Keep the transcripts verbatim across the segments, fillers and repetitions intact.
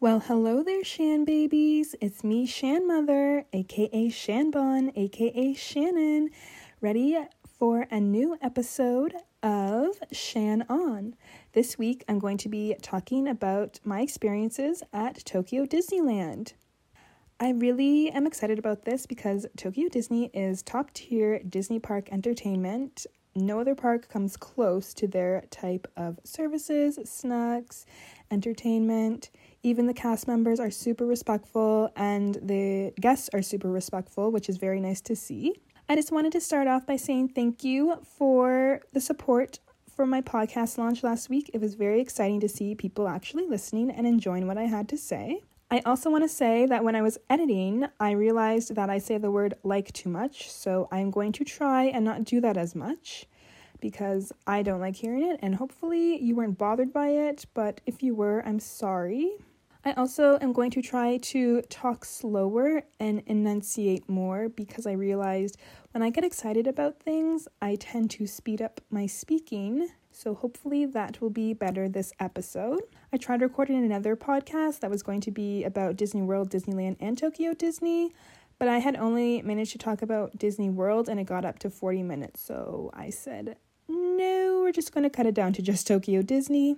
Well, hello there, Shan babies. It's me, Shan Mother, aka Shan Bon, aka Shannon, ready for a new episode of Shan On. This week, I'm going to be talking about my experiences at Tokyo Disneyland. I really am excited about this because Tokyo Disney is top-tier Disney park entertainment. No other park comes close to their type of services, snacks, entertainment. Even the cast members are super respectful and the guests are super respectful, which is very nice to see. I just wanted to start off by saying thank you for the support for my podcast launch last week. It was very exciting to see people actually listening and enjoying what I had to say. I also want to say that when I was editing, I realized that I say the word like too much, so I'm going to try and not do that as much, because I don't like hearing it, and hopefully you weren't bothered by it, but if you were, I'm sorry. I also am going to try to talk slower and enunciate more, because I realized when I get excited about things, I tend to speed up my speaking, so hopefully that will be better this episode. I tried recording another podcast that was going to be about Disney World, Disneyland, and Tokyo Disney, but I had only managed to talk about Disney World, and it got up to forty minutes, so I said, no, we're just going to cut it down to just Tokyo Disney.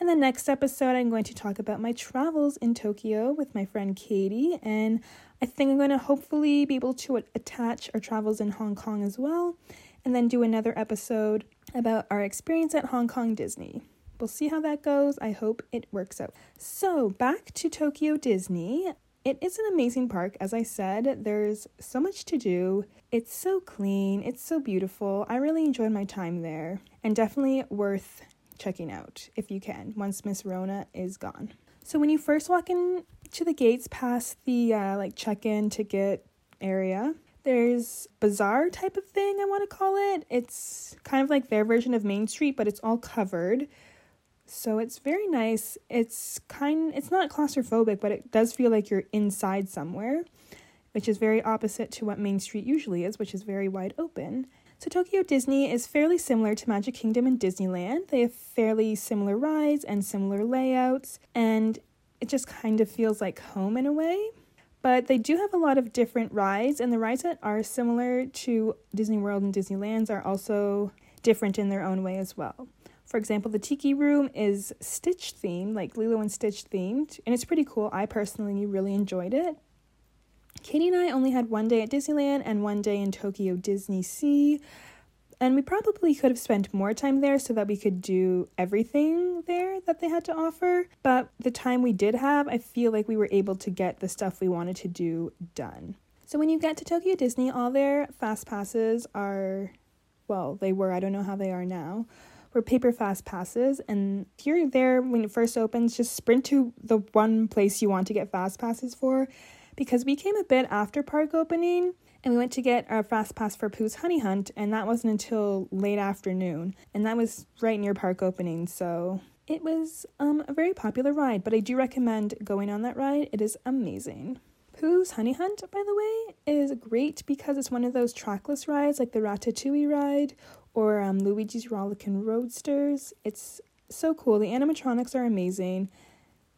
In the next episode, I'm going to talk about my travels in Tokyo with my friend Katie, and I think I'm going to hopefully be able to attach our travels in Hong Kong as well, and then do another episode about our experience at Hong Kong Disney. We'll see how that goes. I hope it works out. So back to Tokyo Disney. It is an amazing park. As I said, there's so much to do. It's so clean. It's so beautiful. I really enjoyed my time there, and definitely worth checking out if you can once Miss Rona is gone. So when you first walk in to the gates past the uh, like check-in ticket area, there's bazaar type of thing, I want to call it. It's kind of like their version of Main Street, but it's all covered. So it's very nice. It's kind it's not claustrophobic, but it does feel like you're inside somewhere, which is very opposite to what Main Street usually is, which is very wide open. So Tokyo Disney is fairly similar to Magic Kingdom and Disneyland. They have fairly similar rides and similar layouts, and it just kind of feels like home in a way. But they do have a lot of different rides, and the rides that are similar to Disney World and Disneyland's are also different in their own way as well. For example, the Tiki Room is Stitch themed, like Lilo and Stitch themed, and it's pretty cool. I personally really enjoyed it. Katie and I only had one day at Disneyland and one day in Tokyo Disney Sea, and we probably could have spent more time there so that we could do everything there that they had to offer, but the time we did have, I feel like we were able to get the stuff we wanted to do done. So when you get to Tokyo Disney, all their fast passes are, well, they were, I don't know how they are now, were paper fast passes, and if you're there when it first opens, just sprint to the one place you want to get fast passes for, because we came a bit after park opening and we went to get our fast pass for Pooh's Honey Hunt, and that wasn't until late afternoon, and that was right near park opening, so it was um a very popular ride, but I do recommend going on that ride. It is amazing. Pooh's Honey Hunt, by the way, is great because it's one of those trackless rides like the Ratatouille ride or um, Luigi's Rollickin' Roadsters. It's so cool. The animatronics are amazing.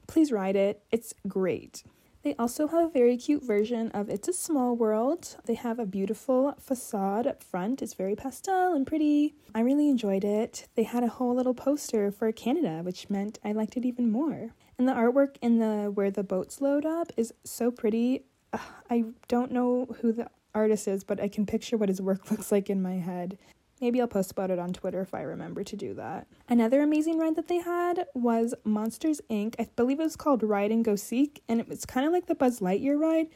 Please ride it. It's great. They also have a very cute version of It's a Small World. They have a beautiful facade up front. It's very pastel and pretty. I really enjoyed it. They had a whole little poster for Canada, which meant I liked it even more. And the artwork in the where the boats load up is so pretty. Ugh, I don't know who the artist is, but I can picture what his work looks like in my head. Maybe I'll post about it on Twitter if I remember to do that. Another amazing ride that they had was Monsters, Incorporated. I believe it was called Ride and Go Seek, and it was kind of like the Buzz Lightyear ride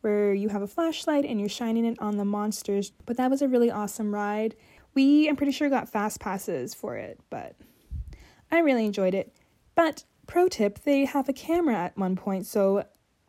where you have a flashlight and you're shining it on the monsters, but that was a really awesome ride. We, I'm pretty sure, got fast passes for it, but I really enjoyed it. But pro tip, they have a camera at one point, so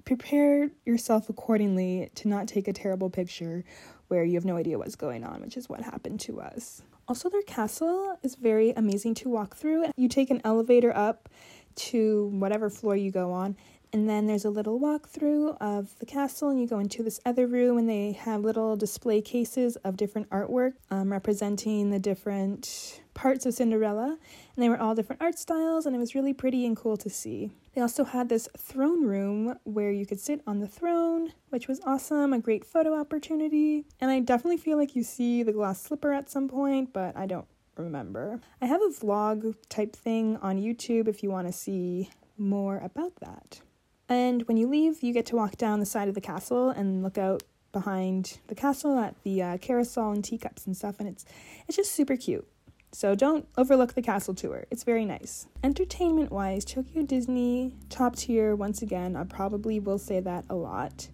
prepare yourself accordingly to not take a terrible picture where you have no idea what's going on, which is what happened to us. Also, their castle is very amazing to walk through. You take an elevator up to whatever floor you go on, and then there's a little walkthrough of the castle, and you go into this other room, and they have little display cases of different artwork um, representing the different parts of Cinderella, and they were all different art styles, and it was really pretty and cool to see. They also had this throne room where you could sit on the throne, which was awesome, a great photo opportunity. And I definitely feel like you see the glass slipper at some point, but I don't remember. I have a vlog type thing on YouTube if you want to see more about that. And when you leave, you get to walk down the side of the castle and look out behind the castle at the uh, carousel and teacups and stuff, and it's it's just super cute. So don't overlook the castle tour. It's very nice. Entertainment-wise, Tokyo Disney, top tier, once again. I probably will say that a lot.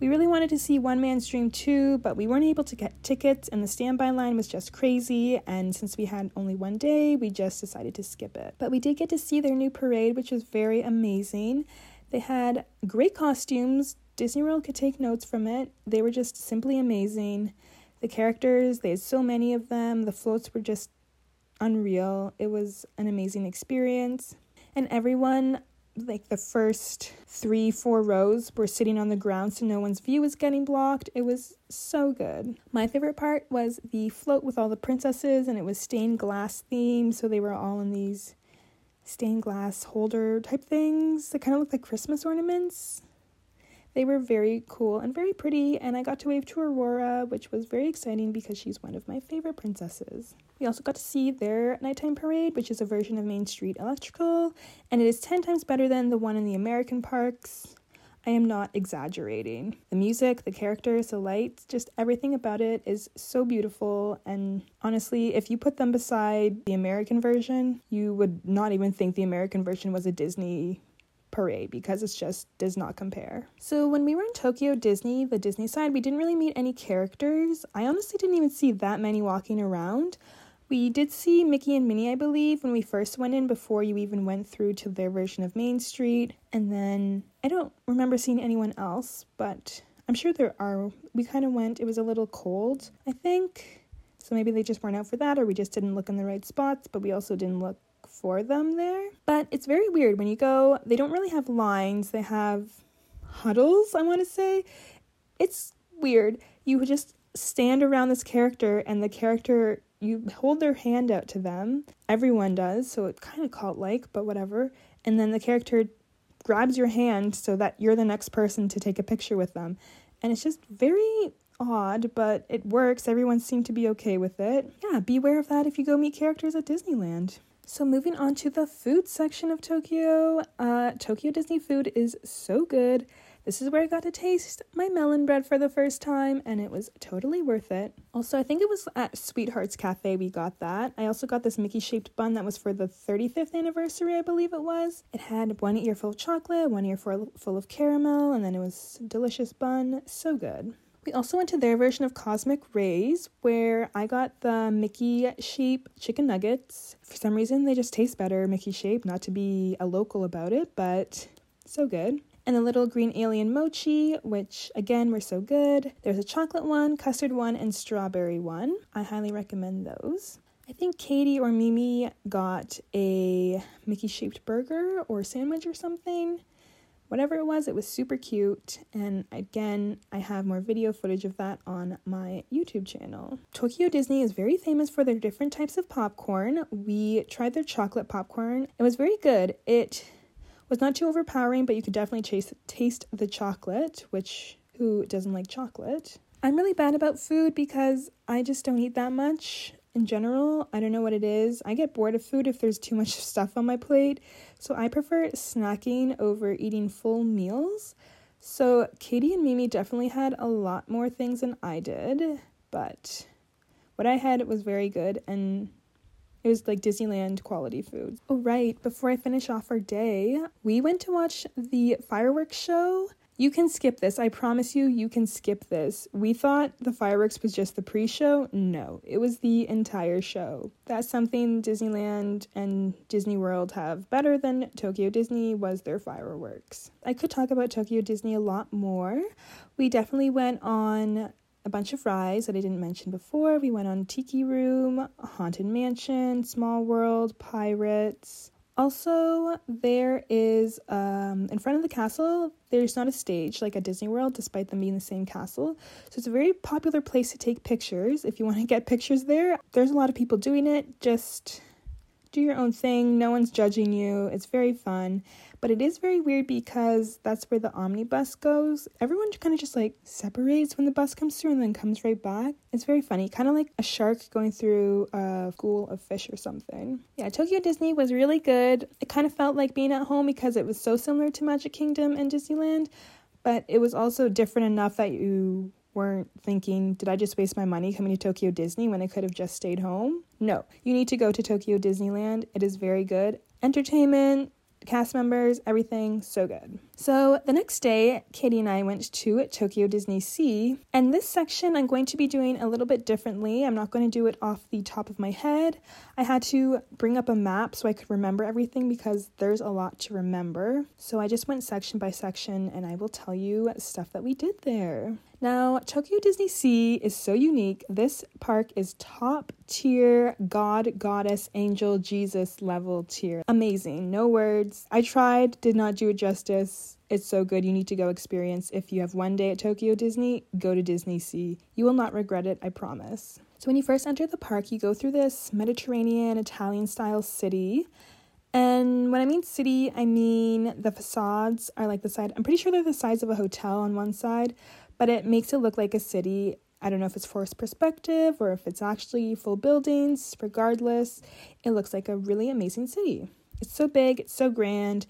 We really wanted to see One Man's Dream two, but we weren't able to get tickets, and the standby line was just crazy, and since we had only one day, we just decided to skip it. But we did get to see their new parade, which was very amazing. They had great costumes. Disney World could take notes from it. They were just simply amazing. The characters, they had so many of them. The floats were just unreal. It was an amazing experience. And everyone, like the first three, four rows, were sitting on the ground so no one's view was getting blocked. It was so good. My favorite part was the float with all the princesses, and it was stained glass themed, so they were all in these stained glass holder type things that kind of look like Christmas ornaments. They were very cool and very pretty, and I got to wave to Aurora, which was very exciting because she's one of my favorite princesses. We also got to see their nighttime parade, which is a version of Main Street Electrical, and it is ten times better than the one in the American parks. I am not exaggerating. The music, the characters, the lights, just everything about it is so beautiful. And honestly, if you put them beside the American version, you would not even think the American version was a Disney parade because it just does not compare. So when we were in Tokyo Disney, the Disney side, we didn't really meet any characters. I honestly didn't even see that many walking around. We did see Mickey and Minnie, I believe, when we first went in before you even went through to their version of Main Street. And then I don't remember seeing anyone else, but I'm sure there are. We kind of went, it was a little cold, I think. So maybe they just weren't out for that, or we just didn't look in the right spots, but we also didn't look for them there. But it's very weird. When you go, they don't really have lines. They have huddles, I want to say. It's weird. You just stand around this character, and the character, you hold their hand out to them. Everyone does, so it's kind of cult-like, but whatever. And then the character grabs your hand so that you're the next person to take a picture with them. And it's just very odd, but it works. Everyone seemed to be okay with it. Yeah, beware of that if you go meet characters at Disneyland. So moving on to the food section of Tokyo. Uh, Tokyo Disney food is so good. This is where I got to taste my melon bread for the first time, and it was totally worth it. Also, I think it was at Sweetheart's Cafe we got that. I also got this Mickey-shaped bun that was for the thirty-fifth anniversary, I believe it was. It had one earful of chocolate, one earful full of caramel, and then it was a delicious bun. So good. We also went to their version of Cosmic Rays, where I got the Mickey-shaped chicken nuggets. For some reason, they just taste better Mickey-shaped, not to be a local about it, but so good. And the little green alien mochi, which again were so good. There's a chocolate one, custard one, and strawberry one. I highly recommend those. I think Katie or Mimi got a Mickey-shaped burger or sandwich or something. Whatever it was, it was super cute. And again, I have more video footage of that on my YouTube channel. Tokyo Disney is very famous for their different types of popcorn. We tried their chocolate popcorn. It was very good. It was not too overpowering, but you could definitely chase, taste the chocolate, which, who doesn't like chocolate? I'm really bad about food because I just don't eat that much in general. I don't know what it is. I get bored of food if there's too much stuff on my plate, so I prefer snacking over eating full meals. So Katie and Mimi definitely had a lot more things than I did, but what I had was very good, and it was like Disneyland quality food. Oh, right. Before I finish off our day, we went to watch the fireworks show. You can skip this. I promise you, you can skip this. We thought the fireworks was just the pre-show. No, it was the entire show. That's something Disneyland and Disney World have better than Tokyo Disney was their fireworks. I could talk about Tokyo Disney a lot more. We definitely went on a bunch of rides that I didn't mention before. We went on Tiki Room, Haunted Mansion, Small World, Pirates. Also, there is, um, in front of the castle, there's not a stage like at Disney World, despite them being the same castle. So it's a very popular place to take pictures. If you want to get pictures there, there's a lot of people doing it. Just do your own thing. No one's judging you. It's very fun. But it is very weird because that's where the omnibus goes. Everyone kind of just like separates when the bus comes through and then comes right back. It's very funny, kind of like a shark going through a school of fish or something. Yeah, Tokyo Disney was really good. It kind of felt like being at home because it was so similar to Magic Kingdom and Disneyland, but it was also different enough that you weren't thinking, did I just waste my money coming to Tokyo Disney when I could have just stayed home? No, you need to go to Tokyo Disneyland. It is very good. Entertainment, cast members, everything, so good. So the next day, Katie and I went to Tokyo Disney Sea, and this section I'm going to be doing a little bit differently. I'm not going to do it off the top of my head. I had to bring up a map so I could remember everything because there's a lot to remember. So I just went section by section, and I will tell you stuff that we did there. Now, Tokyo Disney Sea is so unique. This park is top tier, God, goddess, angel, Jesus level tier. Amazing. No words. I tried, did not do it justice. It's so good. You need to go experience. If you have one day at Tokyo Disney, go to Disney Sea. You will not regret it, I promise. So when you first enter the park, you go through this Mediterranean, Italian-style city. And when I mean city, I mean the facades are like the side. I'm pretty sure they're the size of a hotel on one side, but it makes it look like a city. I don't know if it's forced perspective or if it's actually full buildings. Regardless, it looks like a really amazing city. It's so big, it's so grand.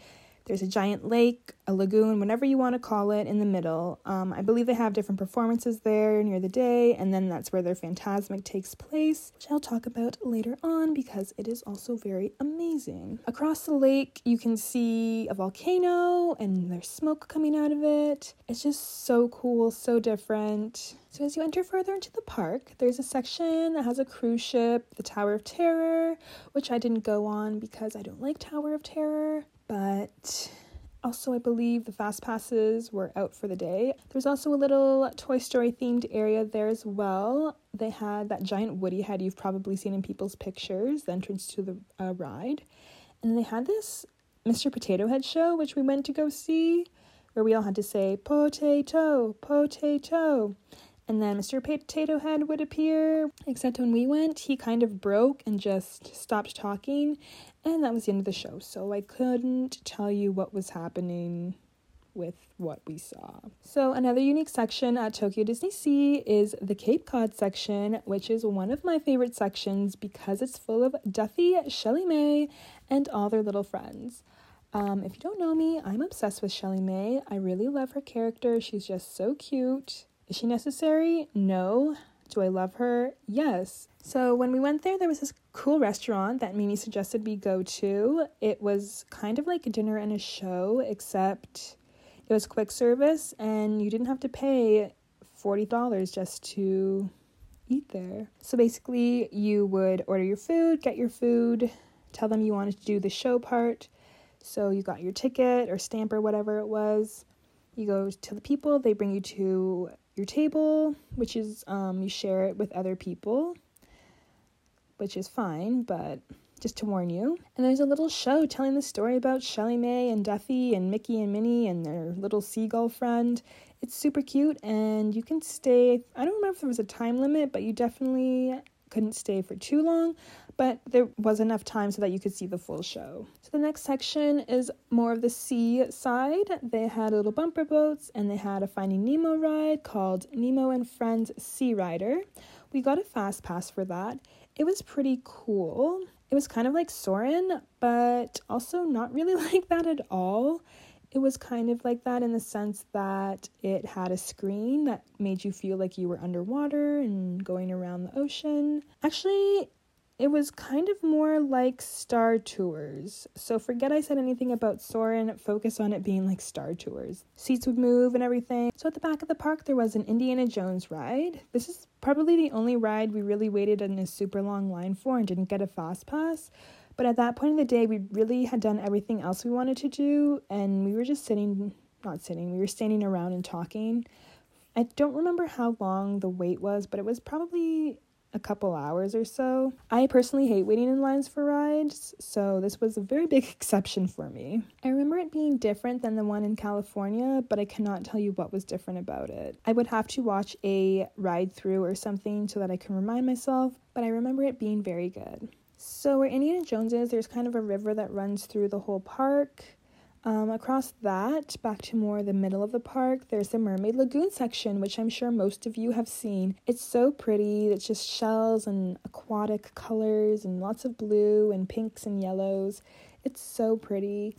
There's a giant lake, a lagoon, whatever you want to call it, in the middle. Um, I believe they have different performances there near the day, and then that's where their Fantasmic takes place, which I'll talk about later on because it is also very amazing. Across the lake, you can see a volcano, and there's smoke coming out of it. It's just so cool, so different. So as you enter further into the park, there's a section that has a cruise ship, the Tower of Terror, which I didn't go on because I don't like Tower of Terror. But also I believe the fast passes were out for the day. There's also a little Toy Story themed area there as well. They had that giant Woody head you've probably seen in people's pictures, the entrance to the uh, ride. And they had this Mister Potato Head show, which we went to go see, where we all had to say, potato, potato. And then Mister Potato Head would appear, except when we went, he kind of broke and just stopped talking. And that was the end of the show, so I couldn't tell you what was happening with what we saw. So another unique section at Tokyo Disney Sea is the Cape Cod section, which is one of my favorite sections because it's full of Duffy, Shelley Mae, and all their little friends. Um, if you don't know me, I'm obsessed with Shelley Mae. I really love her character. She's just so cute. Is she necessary? No. Do I love her? Yes. So when we went there, there was this cool restaurant that Mimi suggested we go to. It was kind of like a dinner and a show, except it was quick service and you didn't have to pay forty dollars just to eat there. So basically, you would order your food, get your food, tell them you wanted to do the show part. So you got your ticket or stamp or whatever it was. You go to the people, they bring you to your table, which is um you share it with other people, which is fine, but just to warn you. And there's a little show telling the story about Shelley Mae and Duffy and Mickey and Minnie and their little seagull friend. It's super cute, and you can stay. I don't remember if there was a time limit, but you definitely couldn't stay for too long, but there was enough time so that you could see the full show. So the next section is more of the sea side. They had little bumper boats, and they had a Finding Nemo ride called Nemo and Friends Sea Rider. We got a fast pass for that. It was pretty cool. It was kind of like Soarin', but also not really like that at all. It was kind of like that in the sense that it had a screen that made you feel like you were underwater and going around the ocean. Actually, it was kind of more like Star Tours. So forget I said anything about Soarin', focus on it being like Star Tours. Seats would move and everything. So at the back of the park, there was an Indiana Jones ride. This is probably the only ride we really waited in a super long line for and didn't get a fast pass. But at that point in the day, we really had done everything else we wanted to do, and we were just sitting, not sitting, we were standing around and talking. I don't remember how long the wait was, but it was probably a couple hours or so. I personally hate waiting in lines for rides, so this was a very big exception for me. I remember it being different than the one in California, but I cannot tell you what was different about it. I would have to watch a ride through or something so that I can remind myself, but I remember it being very good. So where Indiana Jones is, there's kind of a river that runs through the whole park. Um, across that, back to more the middle of the park, there's the Mermaid Lagoon section, which I'm sure most of you have seen. It's so pretty. It's just shells and aquatic colors and lots of blue and pinks and yellows. It's so pretty.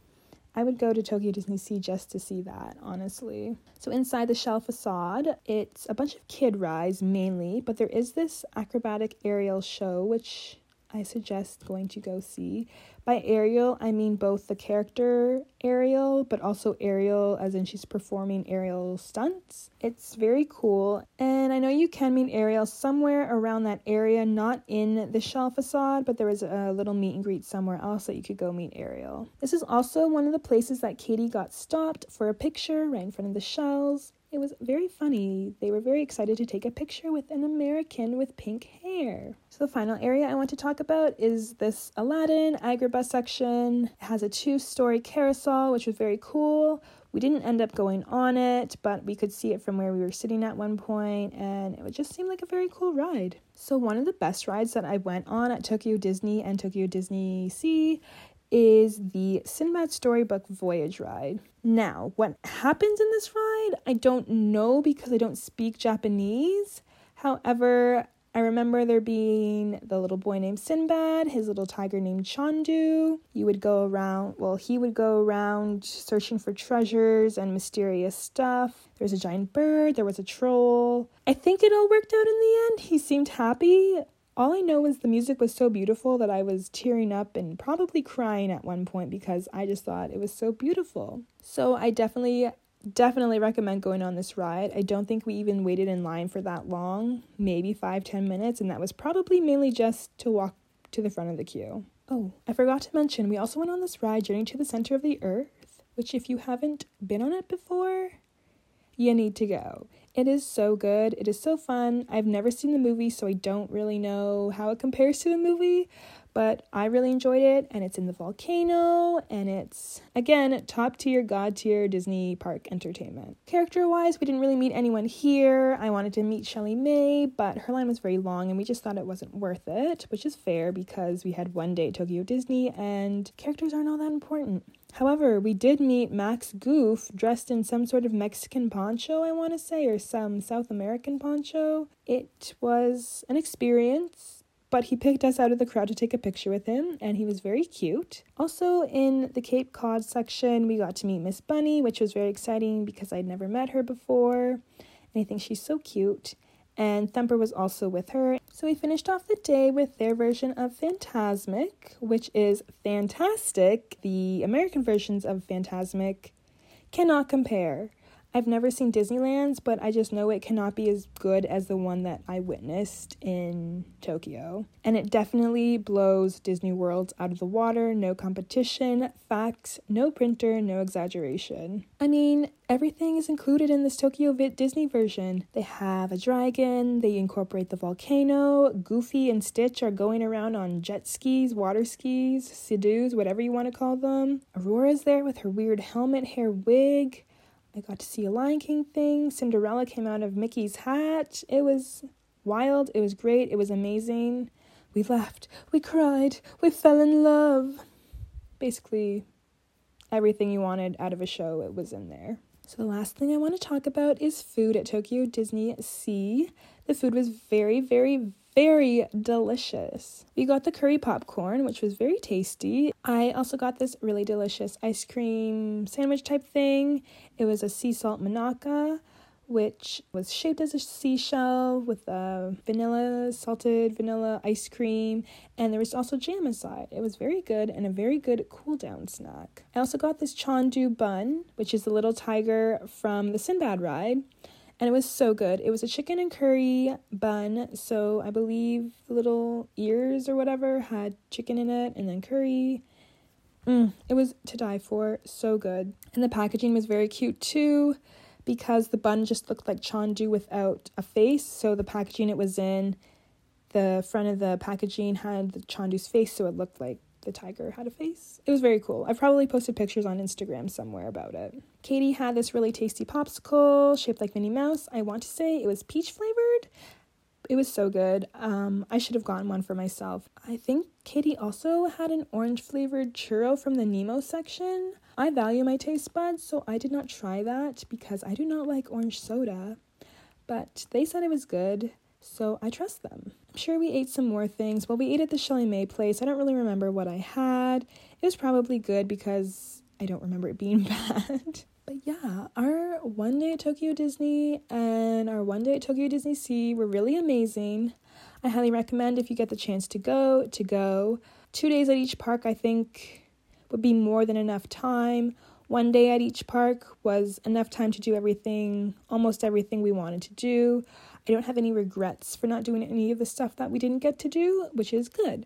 I would go to Tokyo Disney Sea just to see that, honestly. So inside the shell facade, it's a bunch of kid rides mainly, but there is this acrobatic aerial show, which I suggest going to go see. By aerial, I mean both the character Ariel, but also Ariel as in she's performing aerial stunts. It's very cool, and I know you can meet Ariel somewhere around that area, not in the shell facade, but there was a little meet and greet somewhere else that you could go meet Ariel. This is also one of the places that Katie got stopped for a picture right in front of the shells. It was very funny. They were very excited to take a picture with an American with pink hair. So the final area I want to talk about is this Aladdin Agrabah section. It has a two-story carousel, which was very cool. We didn't end up going on it, but we could see it from where we were sitting at one point, and it would just seem like a very cool ride. So one of the best rides that I went on at Tokyo Disney and Tokyo Disney Sea is the Sinbad Storybook Voyage ride. Now, what happens in this ride, I don't know because I don't speak Japanese. However, I remember there being the little boy named Sinbad, his little tiger named Chandu. You would go around, well, he would go around searching for treasures and mysterious stuff. There was a giant bird, there was a troll. I think it all worked out in the end. He seemed happy. All I know is the music was so beautiful that I was tearing up and probably crying at one point because I just thought it was so beautiful. So I definitely, definitely recommend going on this ride. I don't think we even waited in line for that long, maybe five, ten minutes, and that was probably mainly just to walk to the front of the queue. Oh, I forgot to mention, we also went on this ride, Journey to the Center of the Earth, which if you haven't been on it before, you need to go. It is so good. It is so fun. I've never seen the movie, so I don't really know how it compares to the movie, but I really enjoyed it, and it's in the volcano, and it's, again, top-tier, god-tier Disney park entertainment. Character-wise, we didn't really meet anyone here. I wanted to meet Shelley Mae, but her line was very long, and we just thought it wasn't worth it, which is fair because we had one day at Tokyo Disney, and characters aren't all that important. However, we did meet Max Goof dressed in some sort of Mexican poncho, I want to say, or some South American poncho. It was an experience, but he picked us out of the crowd to take a picture with him, and he was very cute. Also, in the Cape Cod section, we got to meet Miss Bunny, which was very exciting because I'd never met her before, and I think she's so cute. And Thumper was also with her. So we finished off the day with their version of Fantasmic, which is fantastic. The American versions of Fantasmic cannot compare. I've never seen Disneyland's, but I just know it cannot be as good as the one that I witnessed in Tokyo. And it definitely blows Disney World's out of the water. No competition, facts, no printer, no exaggeration. I mean, everything is included in this Tokyo Disney version. They have a dragon, they incorporate the volcano, Goofy and Stitch are going around on jet skis, water skis, Sea-Doos, whatever you want to call them. Aurora's there with her weird helmet, hair, wig. I got to see a Lion King thing. Cinderella came out of Mickey's hat. It was wild. It was great. It was amazing. We laughed. We cried. We fell in love. Basically, everything you wanted out of a show, it was in there. So the last thing I want to talk about is food at Tokyo Disney Sea. The food was very, very, very delicious. We got the curry popcorn, which was very tasty. I also got this really delicious ice cream sandwich type thing. It was a sea salt monaka, which was shaped as a seashell with a vanilla, salted vanilla ice cream. And there was also jam inside. It was very good and a very good cool down snack. I also got this Chandu bun, which is the little tiger from the Sinbad ride. And it was so good. It was a chicken and curry bun, so I believe the little ears or whatever had chicken in it and then curry. Mm, it was to die for. So good. And the packaging was very cute too because the bun just looked like Chandu without a face. So the packaging it was in, the front of the packaging had the Chandu's face, so it looked like the tiger had a face. It was very cool. I've probably posted pictures on Instagram somewhere about it. Katie had this really tasty popsicle shaped like Minnie Mouse. I want to say it was peach flavored. It was so good. Um, I should have gotten one for myself. I think Katie also had an orange flavored churro from the Nemo section. I value my taste buds, so I did not try that because I do not like orange soda. But they said it was good, so I trust them. I'm sure we ate some more things. Well, we ate at the Shelley Mae place. I don't really remember what I had. It was probably good because I don't remember it being bad. But yeah, our one day at Tokyo Disney and our one day at Tokyo Disney Sea were really amazing. I highly recommend, if you get the chance to go, to go. Two days at each park, I think, would be more than enough time. One day at each park was enough time to do everything, almost everything we wanted to do. I don't have any regrets for not doing any of the stuff that we didn't get to do, which is good.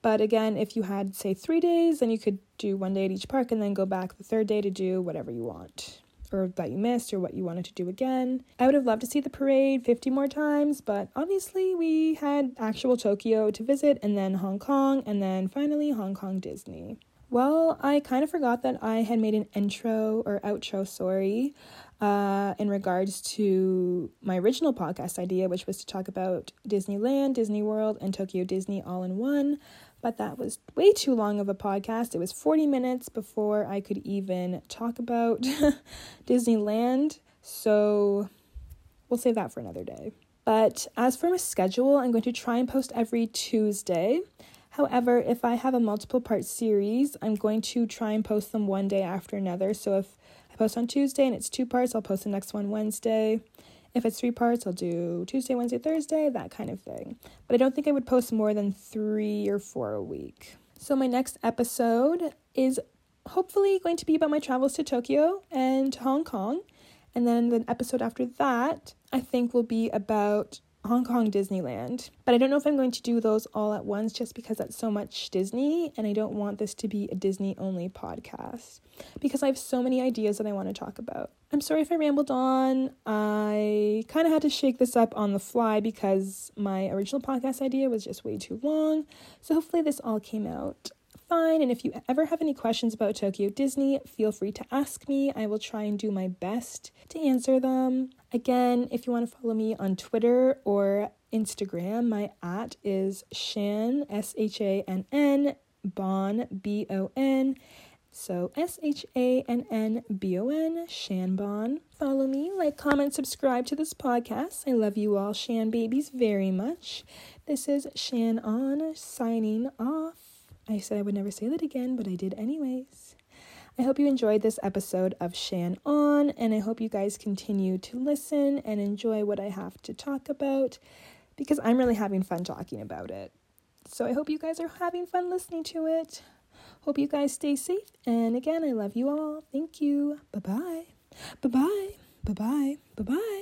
But again, if you had, say, three days, then you could do one day at each park and then go back the third day to do whatever you want, or that you missed, or what you wanted to do again. I would have loved to see the parade fifty more times, but obviously we had actual Tokyo to visit, and then Hong Kong, and then finally Hong Kong Disney. Well, I kind of forgot that I had made an intro, or outro, sorry, uh, in regards to my original podcast idea, which was to talk about Disneyland, Disney World, and Tokyo Disney all in one. But that was way too long of a podcast. It was forty minutes before I could even talk about Disneyland. So we'll save that for another day. But as for my schedule, I'm going to try and post every Tuesday. However, if I have a multiple part series, I'm going to try and post them one day after another. So if I post on Tuesday and it's two parts, I'll post the next one Wednesday. If it's three parts, I'll do Tuesday, Wednesday, Thursday, that kind of thing. But I don't think I would post more than three or four a week. So my next episode is hopefully going to be about my travels to Tokyo and Hong Kong. And then the episode after that, I think, will be about Hong Kong Disneyland. But I don't know if I'm going to do those all at once, just because that's so much Disney, and I don't want this to be a Disney-only podcast, because I have so many ideas that I want to talk about. I'm sorry if I rambled on. I kind of had to shake this up on the fly because my original podcast idea was just way too long. So hopefully this all came out fine. And if you ever have any questions about Tokyo Disney, feel free to ask me. I will try and do my best to answer them. Again, if you want to follow me on Twitter or Instagram, my at is Shan, S H A N N, Bon, B O N. So S H A N N B O N, Shan Bon. Follow me, like, comment, subscribe to this podcast. I love you all, Shan babies, very much. This is Shan On, signing off. I said I would never say that again, but I did anyways. I hope you enjoyed this episode of Shan On, and I hope you guys continue to listen and enjoy what I have to talk about, because I'm really having fun talking about it. So I hope you guys are having fun listening to it. Hope you guys stay safe, and again, I love you all. Thank you. Bye-bye. Bye-bye. Bye-bye. Bye-bye.